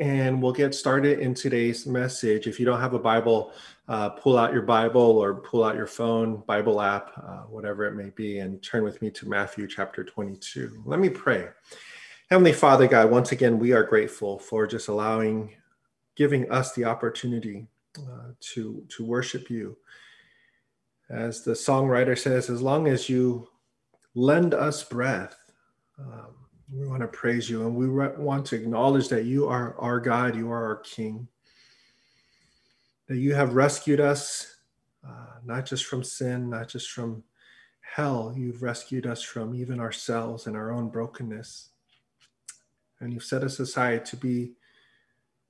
and we'll get started in today's message. If you don't have a Bible, pull out your Bible or pull out your phone, Bible app, whatever it may be, and turn with me to Matthew chapter 22. Let me pray. Heavenly Father, God, once again, we are grateful for just giving us the opportunity to worship you. As the songwriter says, as long as you lend us breath, we want to praise you, and we want to acknowledge that you are our God, you are our King, that you have rescued us, not just from sin, not just from hell. You've rescued us from even ourselves and our own brokenness. And you've set us aside to be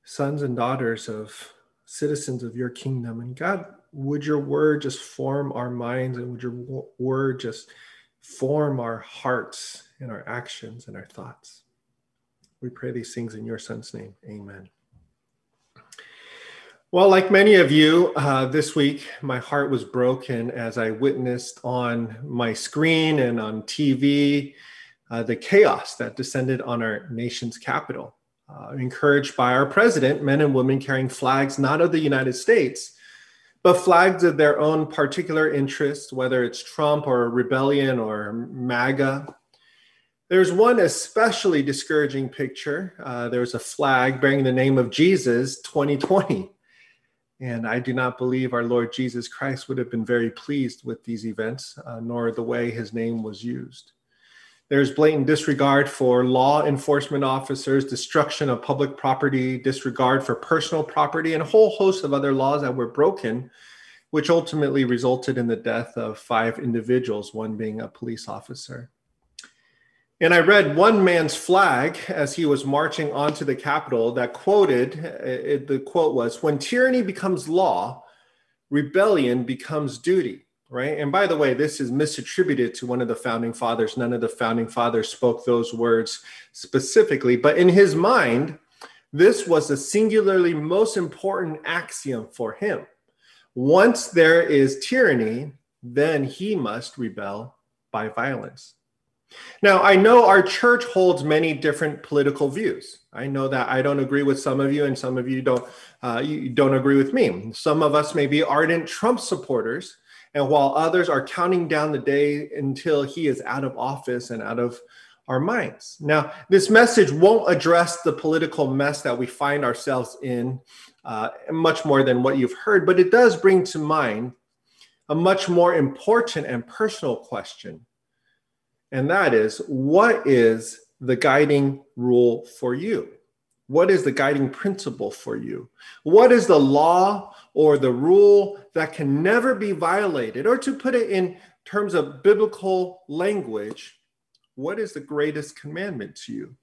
sons and daughters of citizens of your kingdom. And God, would your word just form our minds, and would your word just form our hearts and our actions and our thoughts. We pray these things in your Son's name. Amen. Well, like many of you, this week, my heart was broken as I witnessed on my screen and on TV the chaos that descended on our nation's capital. Encouraged by our president, men and women carrying flags not of the United States, but flags of their own particular interest, whether it's Trump or rebellion or MAGA. There's one especially discouraging picture. There's a flag bearing the name of Jesus 2020. And I do not believe our Lord Jesus Christ would have been very pleased with these events, nor the way his name was used. There's blatant disregard for law enforcement officers, destruction of public property, disregard for personal property, and a whole host of other laws that were broken, which ultimately resulted in the death of 5 individuals, one being a police officer. And I read one man's flag as he was marching onto the Capitol that the quote was, "When tyranny becomes law, rebellion becomes duty." Right? And by the way, this is misattributed to one of the founding fathers. None of the founding fathers spoke those words specifically, but in his mind, this was the singularly most important axiom for him. Once there is tyranny, then he must rebel by violence. Now, I know our church holds many different political views. I know that I don't agree with some of you, and some of you don't agree with me. Some of us may be ardent Trump supporters, and while others are counting down the day until he is out of office and out of our minds. Now, this message won't address the political mess that we find ourselves in much more than what you've heard, but it does bring to mind a much more important and personal question. And that is, what is the guiding rule for you? What is the guiding principle for you? What is the law or the rule that can never be violated? Or to put it in terms of biblical language, what is the greatest commandment to you?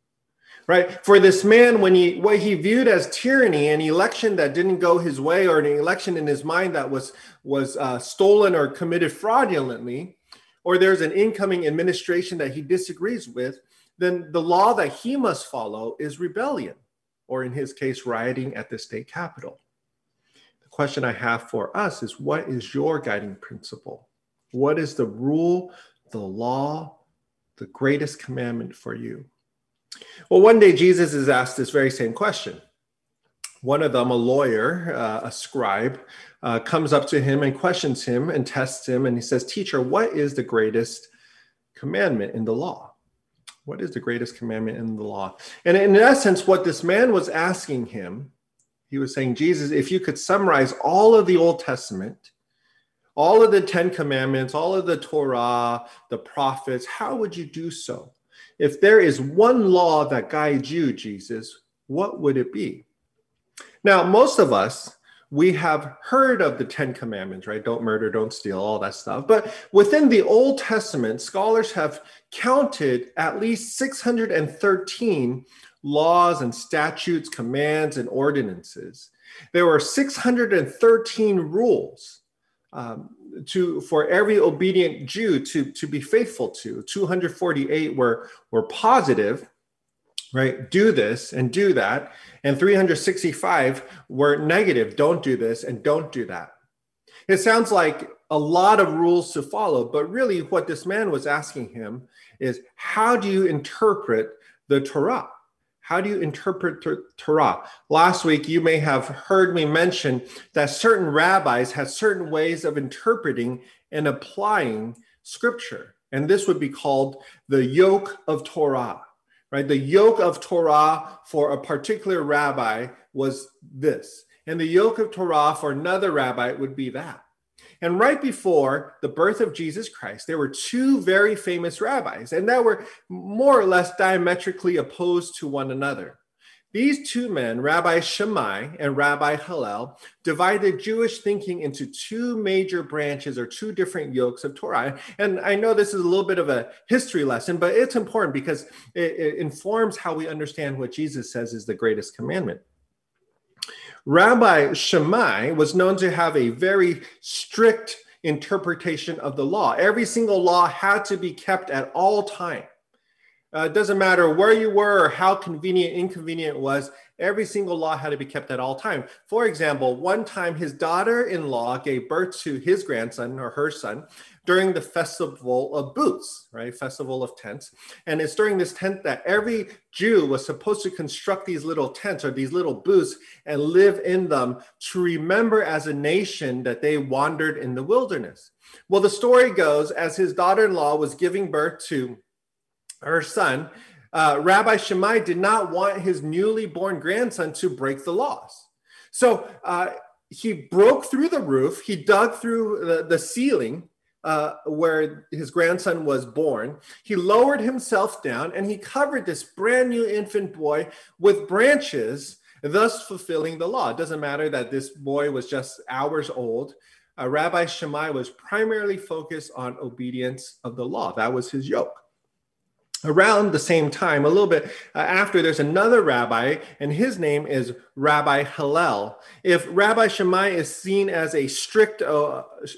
Right? For this man, what he viewed as tyranny, an election that didn't go his way, or an election in his mind that was stolen or committed fraudulently, or there's an incoming administration that he disagrees with, then the law that he must follow is rebellion, or in his case, rioting at the state capitol. The question I have for us is, what is your guiding principle? What is the rule, the law, the greatest commandment for you? Well, one day Jesus is asked this very same question. One of them, a lawyer, a scribe, comes up to him and questions him and tests him. And he says, "Teacher, what is the greatest commandment in the law?" What is the greatest commandment in the law? And in essence, what this man was asking him, he was saying, Jesus, if you could summarize all of the Old Testament, all of the 10 commandments, all of the Torah, the prophets, how would you do so? If there is one law that guides you, Jesus, what would it be? Now, most of us, we have heard of the 10 commandments, right? Don't murder, don't steal, all that stuff. But within the Old Testament, scholars have counted at least 613 laws and statutes, commands, and ordinances. There were 613 rules for every obedient Jew to be faithful to. 248 were positive. Right? Do this and do that. And 365 were negative. Don't do this and don't do that. It sounds like a lot of rules to follow, but really what this man was asking him is, how do you interpret the Torah? How do you interpret Torah? Last week, you may have heard me mention that certain rabbis had certain ways of interpreting and applying scripture. And this would be called the yoke of Torah, right? The yoke of Torah for a particular rabbi was this. And the yoke of Torah for another rabbi would be that. And right before the birth of Jesus Christ, there were two very famous rabbis, and that were more or less diametrically opposed to one another. These two men, Rabbi Shammai and Rabbi Hillel, divided Jewish thinking into two major branches or two different yokes of Torah. And I know this is a little bit of a history lesson, but it's important because it informs how we understand what Jesus says is the greatest commandment. Rabbi Shammai was known to have a very strict interpretation of the law. Every single law had to be kept at all time. It doesn't matter where you were or how convenient, inconvenient it was. Every single law had to be kept at all time. For example, one time his daughter-in-law gave birth to his grandson or her son during the festival of booths, right? Festival of tents. And it's during this tent that every Jew was supposed to construct these little tents or these little booths and live in them to remember as a nation that they wandered in the wilderness. Well, the story goes, as his daughter-in-law was giving birth to her son, Rabbi Shammai did not want his newly born grandson to break the laws. So he broke through the roof. He dug through the ceiling where his grandson was born. He lowered himself down and he covered this brand new infant boy with branches, thus fulfilling the law. It doesn't matter that this boy was just hours old. Rabbi Shammai was primarily focused on obedience of the law. That was his yoke. Around the same time, a little bit after, there's another rabbi, and his name is Rabbi Hillel. If Rabbi Shammai is seen as a strict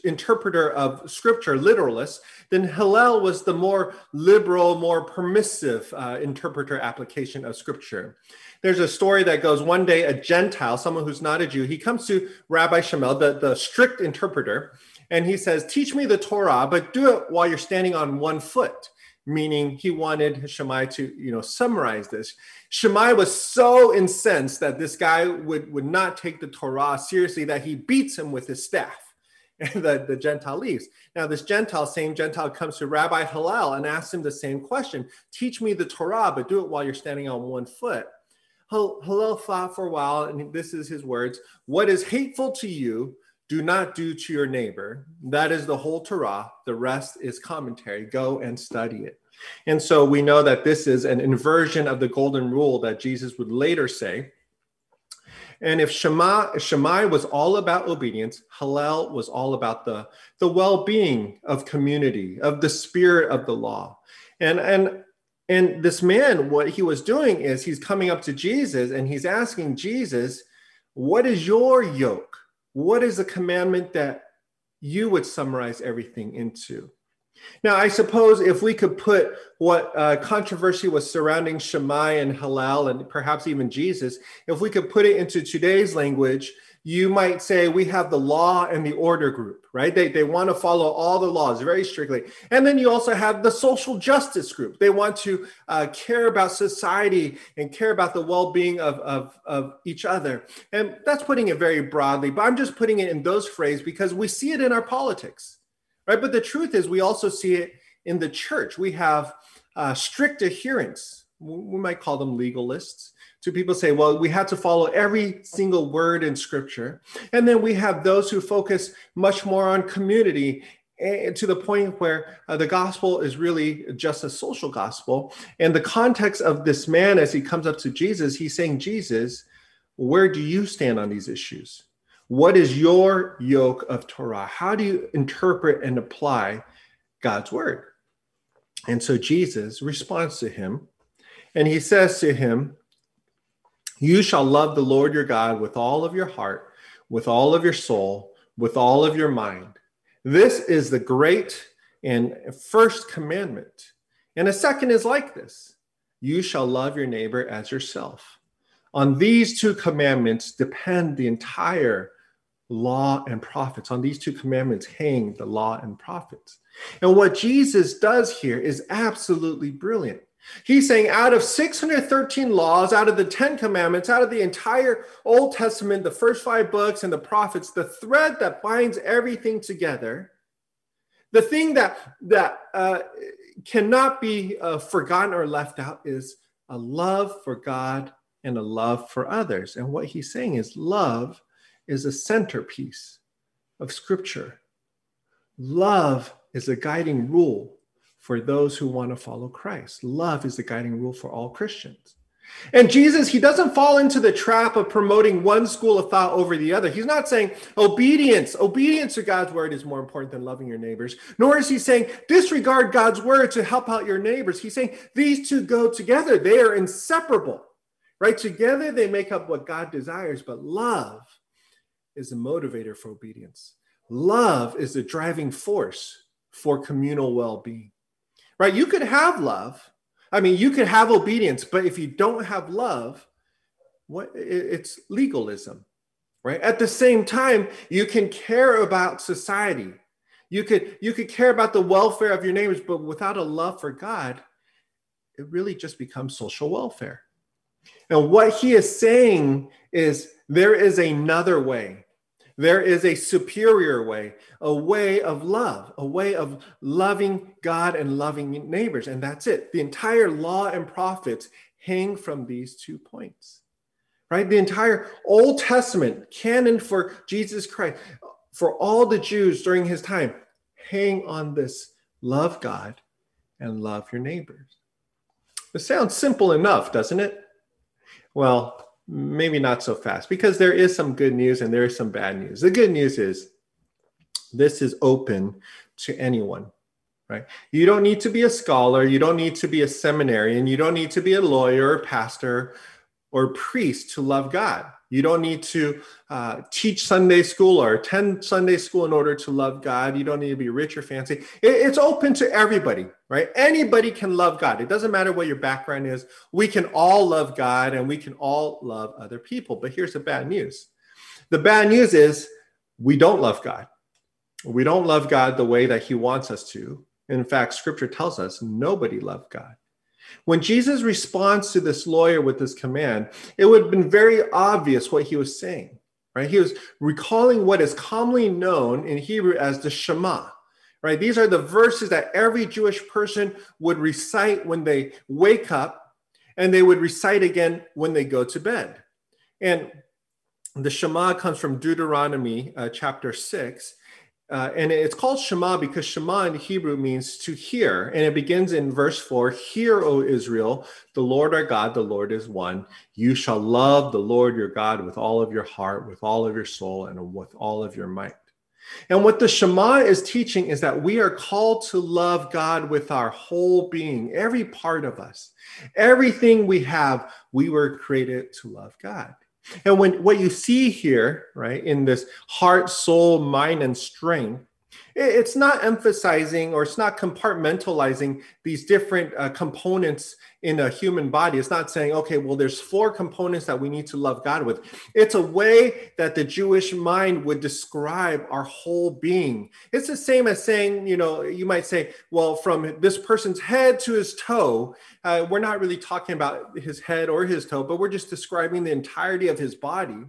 interpreter of scripture, literalist, then Hillel was the more liberal, more permissive interpreter application of scripture. There's a story that goes, one day a Gentile, someone who's not a Jew, he comes to Rabbi Shammai, the strict interpreter, and he says, "Teach me the Torah, but do it while you're standing on one foot." Meaning he wanted Shammai to, summarize this. Shammai was so incensed that this guy would not take the Torah seriously that he beats him with his staff, and the Gentile leaves. Now this same Gentile comes to Rabbi Hillel and asks him the same question. Teach me the Torah, but do it while you're standing on one foot. Hillel thought for a while, and this is his words, "What is hateful to you, do not do to your neighbor. That is the whole Torah. The rest is commentary. Go and study it." And so we know that this is an inversion of the golden rule that Jesus would later say. And if Shammai was all about obedience, Hillel was all about the well-being of community, of the spirit of the law. And this man, what he was doing is he's coming up to Jesus and he's asking Jesus, "What is your yoke? What is the commandment that you would summarize everything into?" Now, I suppose if we could put what controversy was surrounding Shammai and Hillel and perhaps even Jesus, if we could put it into today's language, you might say we have the law and the order group, right? They want to follow all the laws very strictly. And then you also have the social justice group. They want to care about society and care about the well-being of each other. And that's putting it very broadly, but I'm just putting it in those phrases because we see it in our politics, right? But the truth is we also see it in the church. We have strict adherence. We might call them legalists. So people say, well, we had to follow every single word in scripture. And then we have those who focus much more on community to the point where the gospel is really just a social gospel. And the context of this man, as he comes up to Jesus, he's saying, Jesus, where do you stand on these issues? What is your yoke of Torah? How do you interpret and apply God's word? And so Jesus responds to him and he says to him, "You shall love the Lord your God with all of your heart, with all of your soul, with all of your mind. This is the great and first commandment. And a second is like this. You shall love your neighbor as yourself. On these two commandments depend the entire law and prophets." On these two commandments hang the law and prophets. And what Jesus does here is absolutely brilliant. He's saying out of 613 laws, out of the 10 commandments, out of the entire Old Testament, the first 5 books and the prophets, the thread that binds everything together, the thing that cannot be forgotten or left out is a love for God and a love for others. And what he's saying is love is a centerpiece of Scripture. Love is a guiding rule for those who want to follow Christ. Love is the guiding rule for all Christians. And Jesus, he doesn't fall into the trap of promoting one school of thought over the other. He's not saying obedience to God's word is more important than loving your neighbors. Nor is he saying disregard God's word to help out your neighbors. He's saying these two go together. They are inseparable, right? Together they make up what God desires, but love is a motivator for obedience. Love is the driving force for communal well-being, right? You could have love. I mean, you could have obedience, but if you don't have love, it's legalism, right? At the same time, you can care about society. You could care about the welfare of your neighbors, but without a love for God, it really just becomes social welfare. And what he is saying is there is another way. There is a superior way, a way of love, a way of loving God and loving neighbors. And that's it. The entire law and prophets hang from these two points, right? The entire Old Testament canon for Jesus Christ, for all the Jews during his time, hang on this: love God and love your neighbors. It sounds simple enough, doesn't it? Well, maybe not so fast, because there is some good news and there is some bad news. The good news is this is open to anyone, right? You don't need to be a scholar. You don't need to be a seminarian. You don't need to be a lawyer or pastor or priest to love God. You don't need to teach Sunday school or attend Sunday school in order to love God. You don't need to be rich or fancy. It's open to everybody, right? Anybody can love God. It doesn't matter what your background is. We can all love God and we can all love other people. But here's the bad news. The bad news is we don't love God. We don't love God the way that he wants us to. In fact, Scripture tells us nobody loved God. When Jesus responds to this lawyer with this command, it would have been very obvious what he was saying, right? He was recalling what is commonly known in Hebrew as the Shammai, right? These are the verses that every Jewish person would recite when they wake up, and they would recite again when they go to bed. And the Shammai comes from Deuteronomy chapter 6. And it's called Shema because Shema in Hebrew means to hear. And it begins in verse 4, "Hear, O Israel, the Lord our God, the Lord is one. You shall love the Lord your God with all of your heart, with all of your soul, and with all of your might." And what the Shema is teaching is that we are called to love God with our whole being, every part of us. Everything we have, we were created to love God. And when what you see here, right, in this heart, soul, mind, and strength, it's not emphasizing or it's not compartmentalizing these different components in a human body. It's not saying, okay, well, there's 4 components that we need to love God with. It's a way that the Jewish mind would describe our whole being. It's the same as saying, you know, you might say, well, from this person's head to his toe, we're not really talking about his head or his toe, but we're just describing the entirety of his body.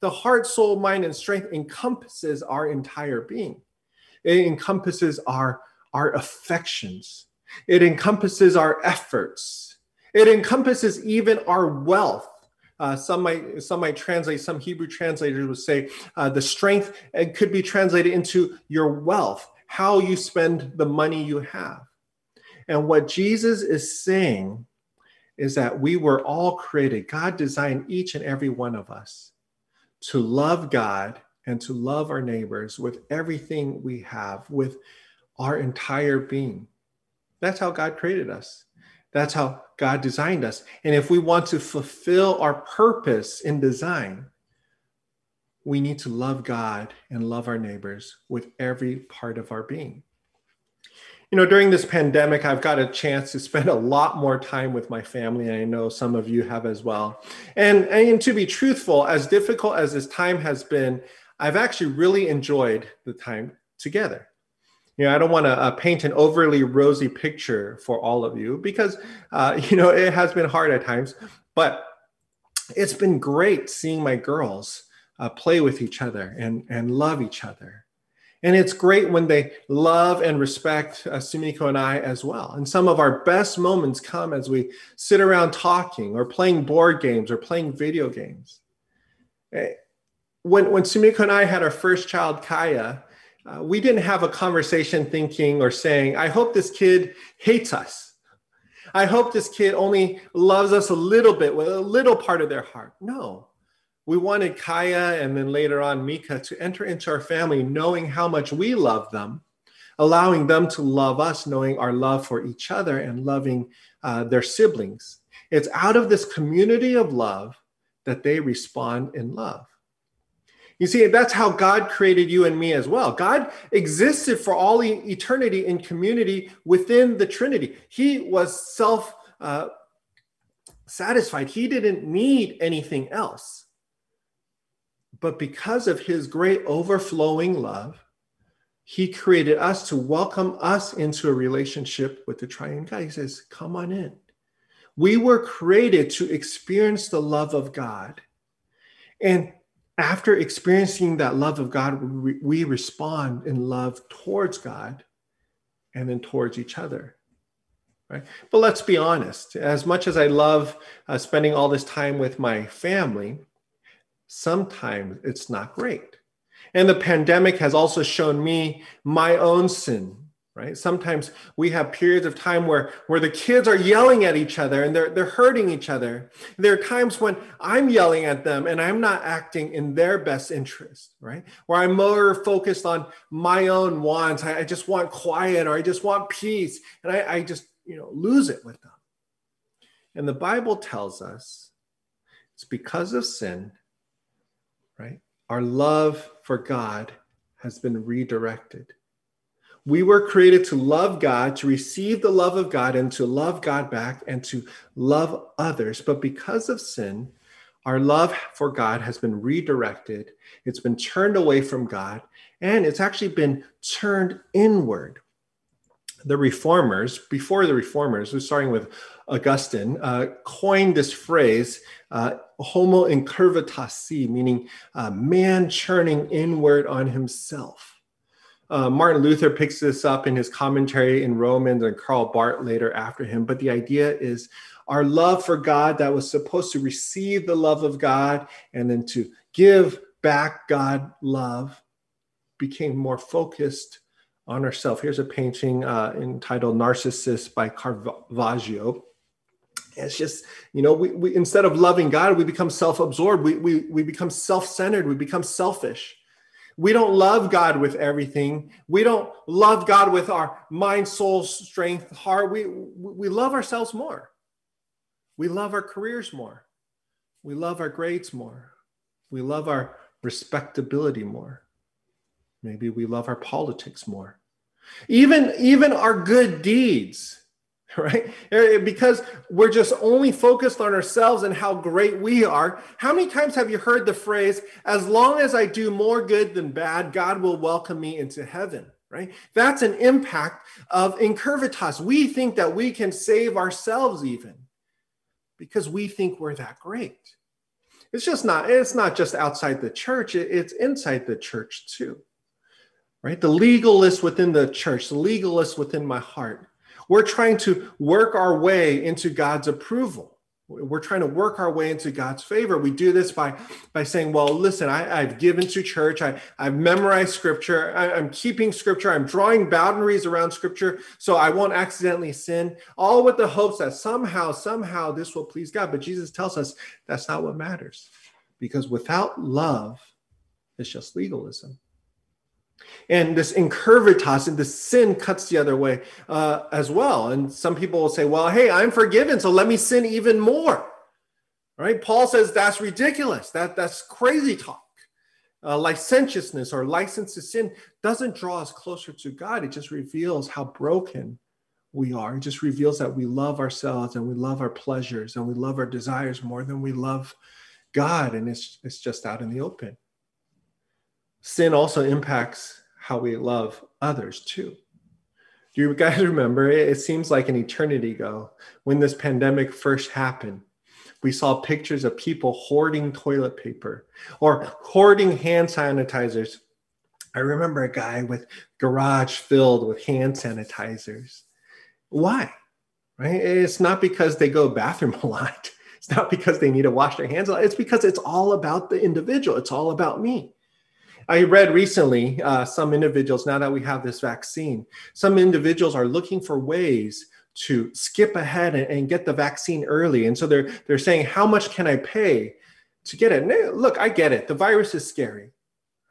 The heart, soul, mind, and strength encompasses our entire being. It encompasses our affections. It encompasses our efforts. It encompasses even our wealth. Some might translate, some Hebrew translators would say the strength could be translated into your wealth, how you spend the money you have. And what Jesus is saying is that we were all created. God designed each and every one of us to love God and to love our neighbors with everything we have, with our entire being. That's how God created us. That's how God designed us. And if we want to fulfill our purpose in design, we need to love God and love our neighbors with every part of our being. You know, during this pandemic, I've got a chance to spend a lot more time with my family, and I know some of you have as well. And to be truthful, as difficult as this time has been, I've actually really enjoyed the time together. I don't want to paint an overly rosy picture for all of you because, it has been hard at times, but it's been great seeing my girls play with each other and love each other. And it's great when they love and respect Sumiko and I as well. And some of our best moments come as we sit around talking or playing board games or playing video games. When Sumiko and I had our first child, Kaya, we didn't have a conversation thinking or saying, I hope this kid hates us. I hope this kid only loves us a little bit with a little part of their heart. No. We wanted Kaya and then later on Mika to enter into our family knowing how much we love them, allowing them to love us, knowing our love for each other and loving their siblings. It's out of this community of love that they respond in love. You see, that's how God created you and me as well. God existed for all eternity in community within the Trinity. He was self-satisfied. He didn't need anything else. But because of his great overflowing love, he created us to welcome us into a relationship with the triune God. He says, come on in. We were created to experience the love of God. And after experiencing that love of God, we respond in love towards God and then towards each other. Right? But let's be honest. As much as I love spending all this time with my family, sometimes it's not great. And the pandemic has also shown me my own sin, right? Sometimes we have periods of time where the kids are yelling at each other and they're hurting each other. There are times when I'm yelling at them and I'm not acting in their best interest, right? Where I'm more focused on my own wants. I just want quiet, or I just want peace. And I just, lose it with them. And the Bible tells us it's because of sin, right? Our love for God has been redirected. We were created to love God, to receive the love of God, and to love God back, and to love others. But because of sin, our love for God has been redirected. It's been turned away from God, and it's actually been turned inward. Before the reformers, we're starting with Augustine, coined this phrase, homo incurvatasi, meaning man churning inward on himself. Martin Luther picks this up in his commentary in Romans, and Karl Barth later after him. But the idea is our love for God that was supposed to receive the love of God and then to give back God love became more focused on ourselves. Here's a painting entitled Narcissus by Caravaggio. It's just, we instead of loving God, we become self-absorbed. We become self-centered. We become selfish. We don't love God with everything. We don't love God with our mind, soul, strength, heart. We love ourselves more. We love our careers more. We love our grades more. We love our respectability more. Maybe we love our politics more. Even our good deeds, right? Because we're just only focused on ourselves and how great we are. How many times have you heard the phrase, as long as I do more good than bad, God will welcome me into heaven, right? That's an impact of incurvitas. We think that we can save ourselves even because we think we're that great. It's not just outside the church. It's inside the church too. Right? The legalists within the church, the legalists within my heart. We're trying to work our way into God's approval. We're trying to work our way into God's favor. We do this by saying, well, listen, I've given to church. I've memorized scripture. I'm keeping scripture. I'm drawing boundaries around scripture so I won't accidentally sin, all with the hopes that somehow this will please God. But Jesus tells us that's not what matters, because without love, it's just legalism. And this incurvitas and this sin cuts the other way as well. And some people will say, well, hey, I'm forgiven, so let me sin even more. Right? Paul says that's ridiculous. That's crazy talk. Licentiousness or license to sin doesn't draw us closer to God. It just reveals how broken we are. It just reveals that we love ourselves and we love our pleasures and we love our desires more than we love God. And it's just out in the open. Sin also impacts how we love others too. Do you guys remember, it seems like an eternity ago, when this pandemic first happened, we saw pictures of people hoarding toilet paper or hoarding hand sanitizers. I remember a guy with a garage filled with hand sanitizers. Why? Right? It's not because they go bathroom a lot. It's not because they need to wash their hands a lot. It's because it's all about the individual. It's all about me. I read recently some individuals, now that we have this vaccine, some individuals are looking for ways to skip ahead and get the vaccine early. And so they're saying, how much can I pay to get it? Now, look, I get it. The virus is scary,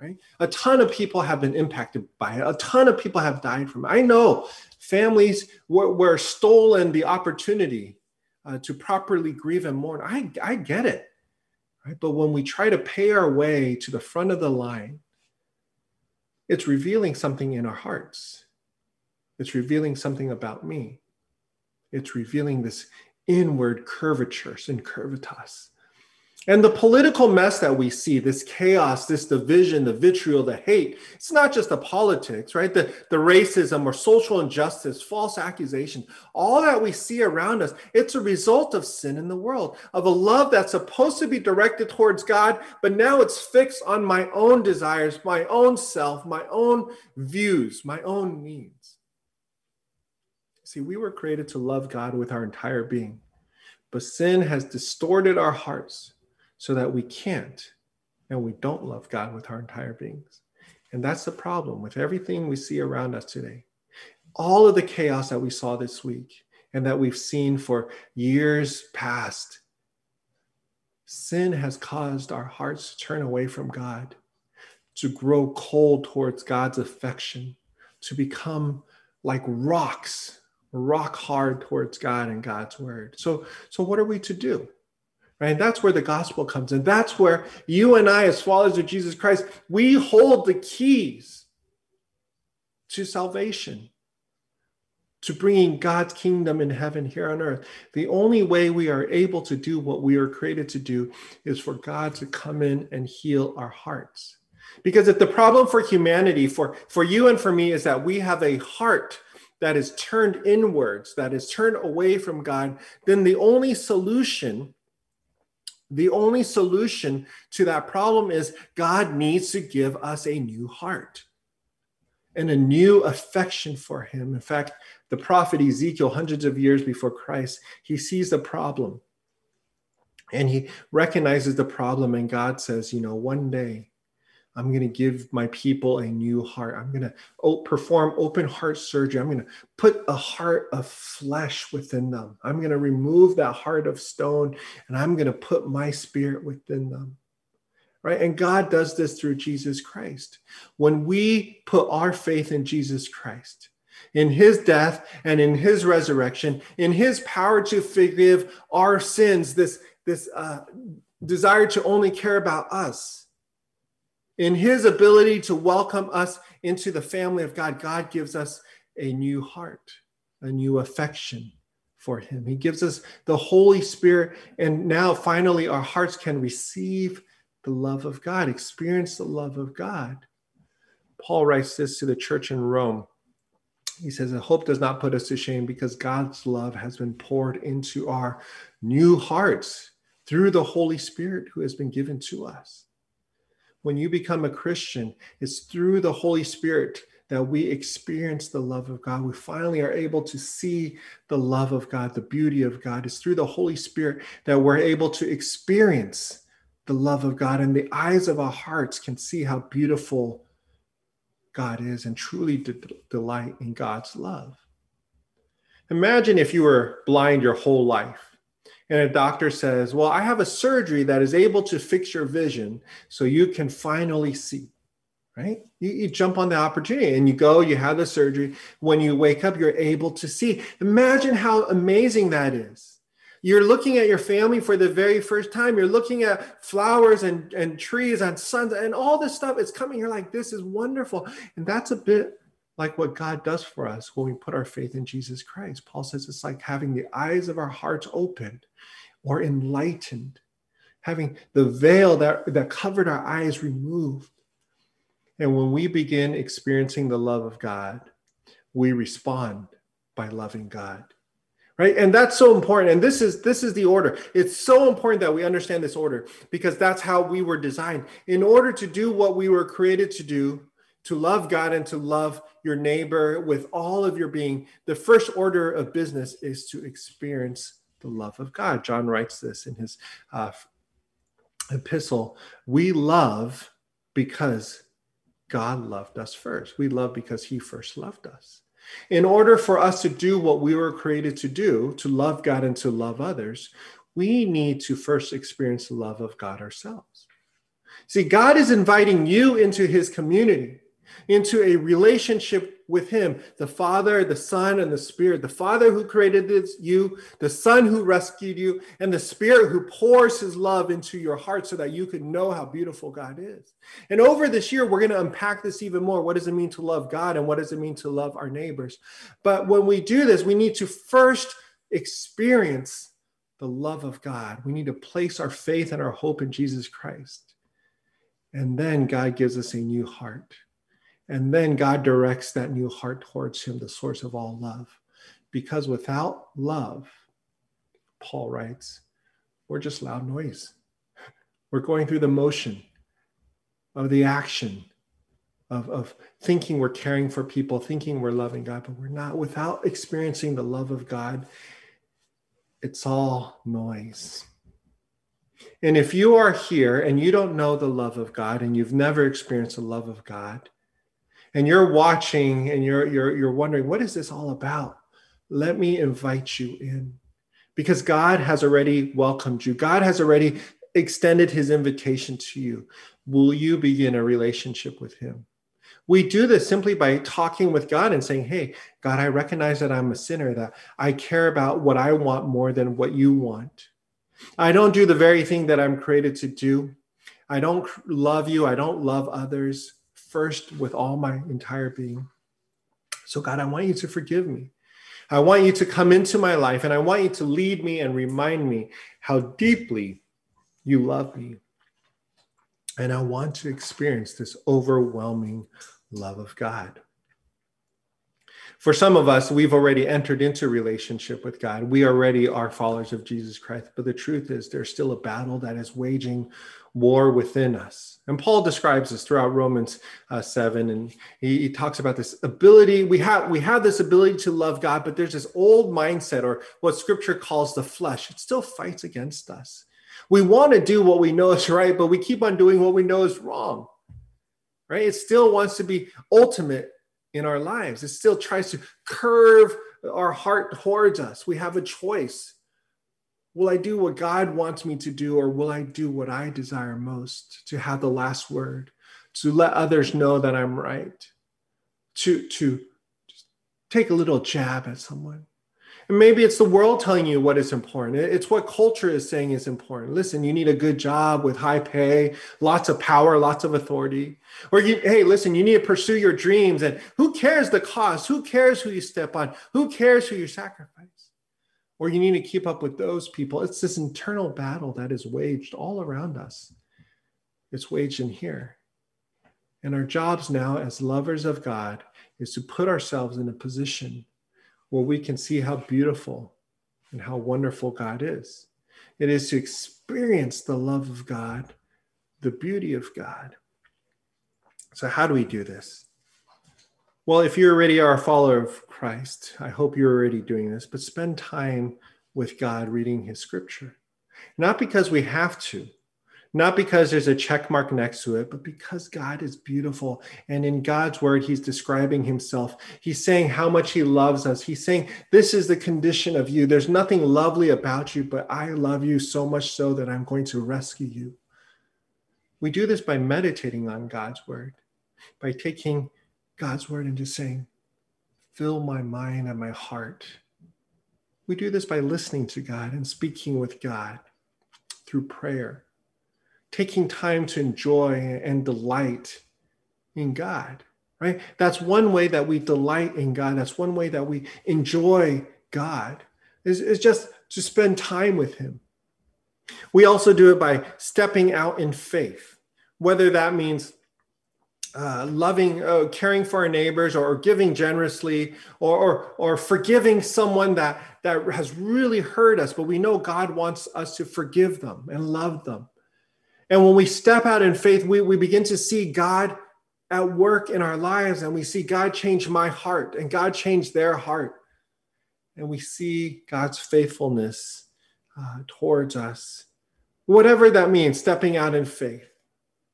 right? A ton of people have been impacted by it. A ton of people have died from it. I know families were stolen the opportunity to properly grieve and mourn. I get it, right? But when we try to pay our way to the front of the line, it's revealing something in our hearts. It's revealing something about me. It's revealing this inward curvatures and curvitas. And the political mess that we see, this chaos, this division, the vitriol, the hate, it's not just the politics, right? The racism or social injustice, false accusations, all that we see around us, it's a result of sin in the world, of a love that's supposed to be directed towards God, but now it's fixed on my own desires, my own self, my own views, my own needs. See, we were created to love God with our entire being, but sin has distorted our hearts, so that we can't and we don't love God with our entire beings. And that's the problem with everything we see around us today. All of the chaos that we saw this week and that we've seen for years past, sin has caused our hearts to turn away from God, to grow cold towards God's affection, to become like rocks, rock hard towards God and God's word. So what are we to do? Right? That's where the gospel comes in. That's where you and I, as followers of Jesus Christ, we hold the keys to salvation, to bringing God's kingdom in heaven here on earth. The only way we are able to do what we are created to do is for God to come in and heal our hearts. Because if the problem for humanity, for you and for me, is that we have a heart that is turned inwards, that is turned away from God, then the only solution to that problem is God needs to give us a new heart and a new affection for him. In fact, the prophet Ezekiel, hundreds of years before Christ, he sees the problem and he recognizes the problem. And God says, you know, one day I'm going to give my people a new heart. I'm going to perform open heart surgery. I'm going to put a heart of flesh within them. I'm going to remove that heart of stone and I'm going to put my spirit within them. Right? And God does this through Jesus Christ. When we put our faith in Jesus Christ, in his death and in his resurrection, in his power to forgive our sins, this desire to only care about us, in his ability to welcome us into the family of God, God gives us a new heart, a new affection for him. He gives us the Holy Spirit. And now finally, our hearts can receive the love of God, experience the love of God. Paul writes this to the church in Rome. He says, hope does not put us to shame because God's love has been poured into our new hearts through the Holy Spirit who has been given to us. When you become a Christian, it's through the Holy Spirit that we experience the love of God. We finally are able to see the love of God, the beauty of God. It's through the Holy Spirit that we're able to experience the love of God, and the eyes of our hearts can see how beautiful God is and truly delight in God's love. Imagine if you were blind your whole life. And a doctor says, well, I have a surgery that is able to fix your vision so you can finally see, right? You jump on the opportunity and you go, you have the surgery. When you wake up, you're able to see. Imagine how amazing that is. You're looking at your family for the very first time. You're looking at flowers and trees and suns and all this stuff. It's coming. You're like, this is wonderful. And that's a bit like what God does for us when we put our faith in Jesus Christ. Paul says it's like having the eyes of our hearts opened or enlightened, having the veil that covered our eyes removed. And when we begin experiencing the love of God, we respond by loving God, right? And that's so important. And this is the order. It's so important that we understand this order, because that's how we were designed. In order to do what we were created to do, to love God and to love your neighbor with all of your being, the first order of business is to experience the love of God. John writes this in his epistle. We love because God loved us first. We love because he first loved us. In order for us to do what we were created to do, to love God and to love others, we need to first experience the love of God ourselves. See, God is inviting you into his community, into a relationship with him, the Father, the Son, and the Spirit, the Father who created you, the Son who rescued you, and the Spirit who pours his love into your heart so that you can know how beautiful God is. And over this year, we're going to unpack this even more. What does it mean to love God, and what does it mean to love our neighbors? But when we do this, we need to first experience the love of God. We need to place our faith and our hope in Jesus Christ. And then God gives us a new heart. And then God directs that new heart towards him, the source of all love. Because without love, Paul writes, we're just loud noise. We're going through the motion of the action of thinking we're caring for people, thinking we're loving God, but we're not. Without experiencing the love of God, it's all noise. And if you are here and you don't know the love of God, and you've never experienced the love of God, and you're watching and you're wondering, what is this all about? Let me invite you in, because God has already welcomed you. God has already extended his invitation to you. Will you begin a relationship with him? We do this simply by talking with God and saying, hey, God, I recognize that I'm a sinner, that I care about what I want more than what you want. I don't do the very thing that I'm created to do. I don't love you. I don't love others first with all my entire being. So God, I want you to forgive me. I want you to come into my life, and I want you to lead me and remind me how deeply you love me. And I want to experience this overwhelming love of God. For some of us, we've already entered into relationship with God. We already are followers of Jesus Christ. But the truth is, there's still a battle that is waging war within us. And Paul describes this throughout Romans 7, and he talks about this ability. We have this ability to love God, but there's this old mindset, or what Scripture calls the flesh. It still fights against us. We want to do what we know is right, but we keep on doing what we know is wrong, right? It still wants to be ultimate in our lives. It still tries to curve our heart towards us. We have a choice. Will I do what God wants me to do, or will I do what I desire most, to have the last word, to let others know that I'm right, to just take a little jab at someone? And maybe it's the world telling you what is important. It's what culture is saying is important. Listen, you need a good job with high pay, lots of power, lots of authority. Or, hey, listen, you need to pursue your dreams. And who cares the cost? Who cares who you step on? Who cares who you sacrifice? Or you need to keep up with those people. It's this internal battle that is waged all around us. It's waged in here. And our jobs now as lovers of God is to put ourselves in a position where we can see how beautiful and how wonderful God is. It is to experience the love of God, the beauty of God. So how do we do this? Well, if you already are a follower of Christ, I hope you're already doing this, but spend time with God reading his scripture. Not because we have to, not because there's a check mark next to it, but because God is beautiful. And in God's word, he's describing himself. He's saying how much he loves us. He's saying, this is the condition of you. There's nothing lovely about you, but I love you so much so that I'm going to rescue you. We do this by meditating on God's word, by taking God's word and just saying, fill my mind and my heart. We do this by listening to God and speaking with God through prayer, taking time to enjoy and delight in God, right? That's one way that we delight in God. That's one way that we enjoy God, is just to spend time with him. We also do it by stepping out in faith, whether that means loving, caring for our neighbors, or giving generously, or forgiving someone that has really hurt us, but we know God wants us to forgive them and love them. And when we step out in faith, we begin to see God at work in our lives, and we see God change my heart and God change their heart. And we see God's faithfulness towards us. Whatever that means, stepping out in faith.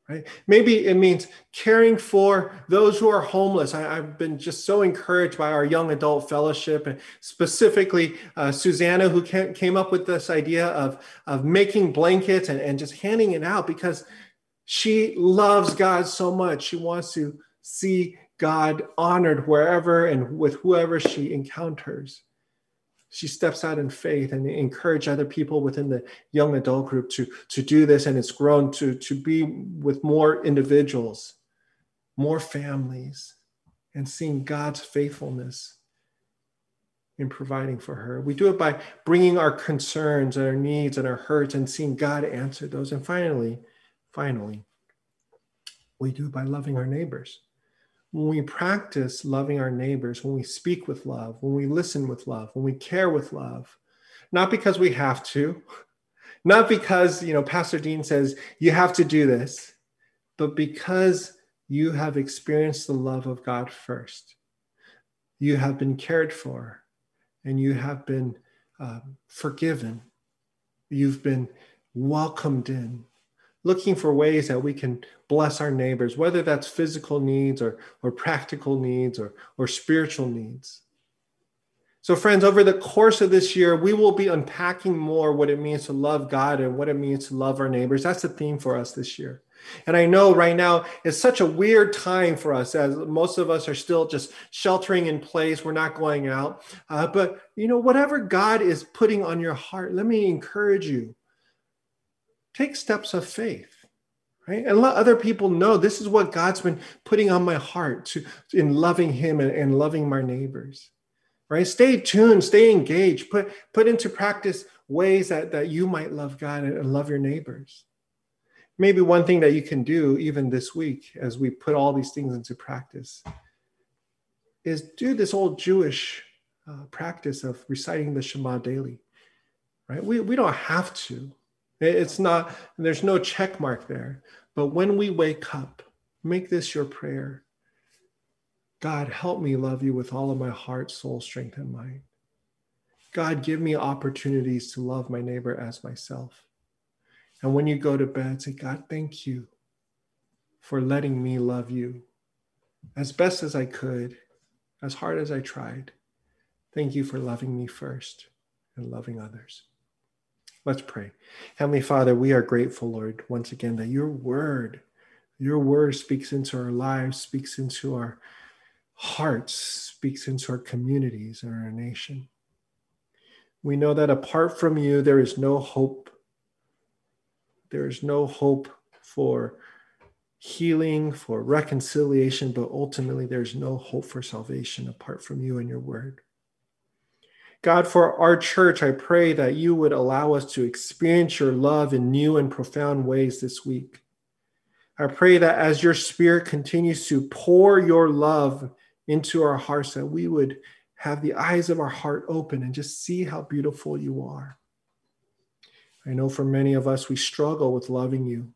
Right? Maybe it means caring for those who are homeless. I've been just so encouraged by our young adult fellowship, and specifically Susanna, who came up with this idea of making blankets and just handing it out, because she loves God so much. She wants to see God honored wherever and with whoever she encounters. She steps out in faith and encourage other people within the young adult group to do this. And it's grown to be with more individuals, more families, and seeing God's faithfulness in providing for her. We do it by bringing our concerns and our needs and our hurts and seeing God answer those. And finally, we do it by loving our neighbors. When we practice loving our neighbors, when we speak with love, when we listen with love, when we care with love, not because we have to, not because, Pastor Dean says, you have to do this, but because you have experienced the love of God first. You have been cared for, and you have been forgiven. You've been welcomed in. Looking for ways that we can bless our neighbors, whether that's physical needs or practical needs or spiritual needs. So friends, over the course of this year, we will be unpacking more what it means to love God and what it means to love our neighbors. That's the theme for us this year. And I know right now it's such a weird time for us, as most of us are still just sheltering in place. We're not going out. But, whatever God is putting on your heart, let me encourage you. Take steps of faith, right? And let other people know this is what God's been putting on my heart in loving him and loving my neighbors, right? Stay tuned, stay engaged, put into practice ways that you might love God and love your neighbors. Maybe one thing that you can do even this week as we put all these things into practice is do this old Jewish practice of reciting the Shema daily, right? We don't have to. It's not, there's no check mark there. But when we wake up, make this your prayer. God, help me love you with all of my heart, soul, strength, and mind. God, give me opportunities to love my neighbor as myself. And when you go to bed, say, God, thank you for letting me love you as best as I could, as hard as I tried. Thank you for loving me first and loving others. Let's pray. Heavenly Father, we are grateful, Lord, once again, that your word speaks into our lives, speaks into our hearts, speaks into our communities and our nation. We know that apart from you, there is no hope. There is no hope for healing, for reconciliation, but ultimately there's no hope for salvation apart from you and your word. God, for our church, I pray that you would allow us to experience your love in new and profound ways this week. I pray that as your Spirit continues to pour your love into our hearts, that we would have the eyes of our heart open and just see how beautiful you are. I know for many of us, we struggle with loving you.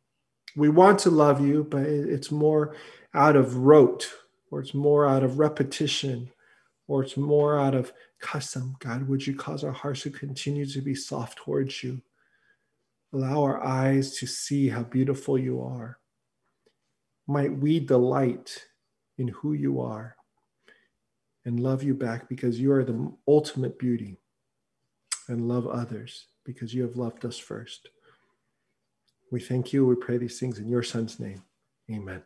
We want to love you, but it's more out of rote, or it's more out of repetition, or it's more out of custom. God, would you cause our hearts to continue to be soft towards you? Allow our eyes to see how beautiful you are. Might we delight in who you are and love you back because you are the ultimate beauty, and love others because you have loved us first. We thank you. We pray these things in your Son's name. Amen.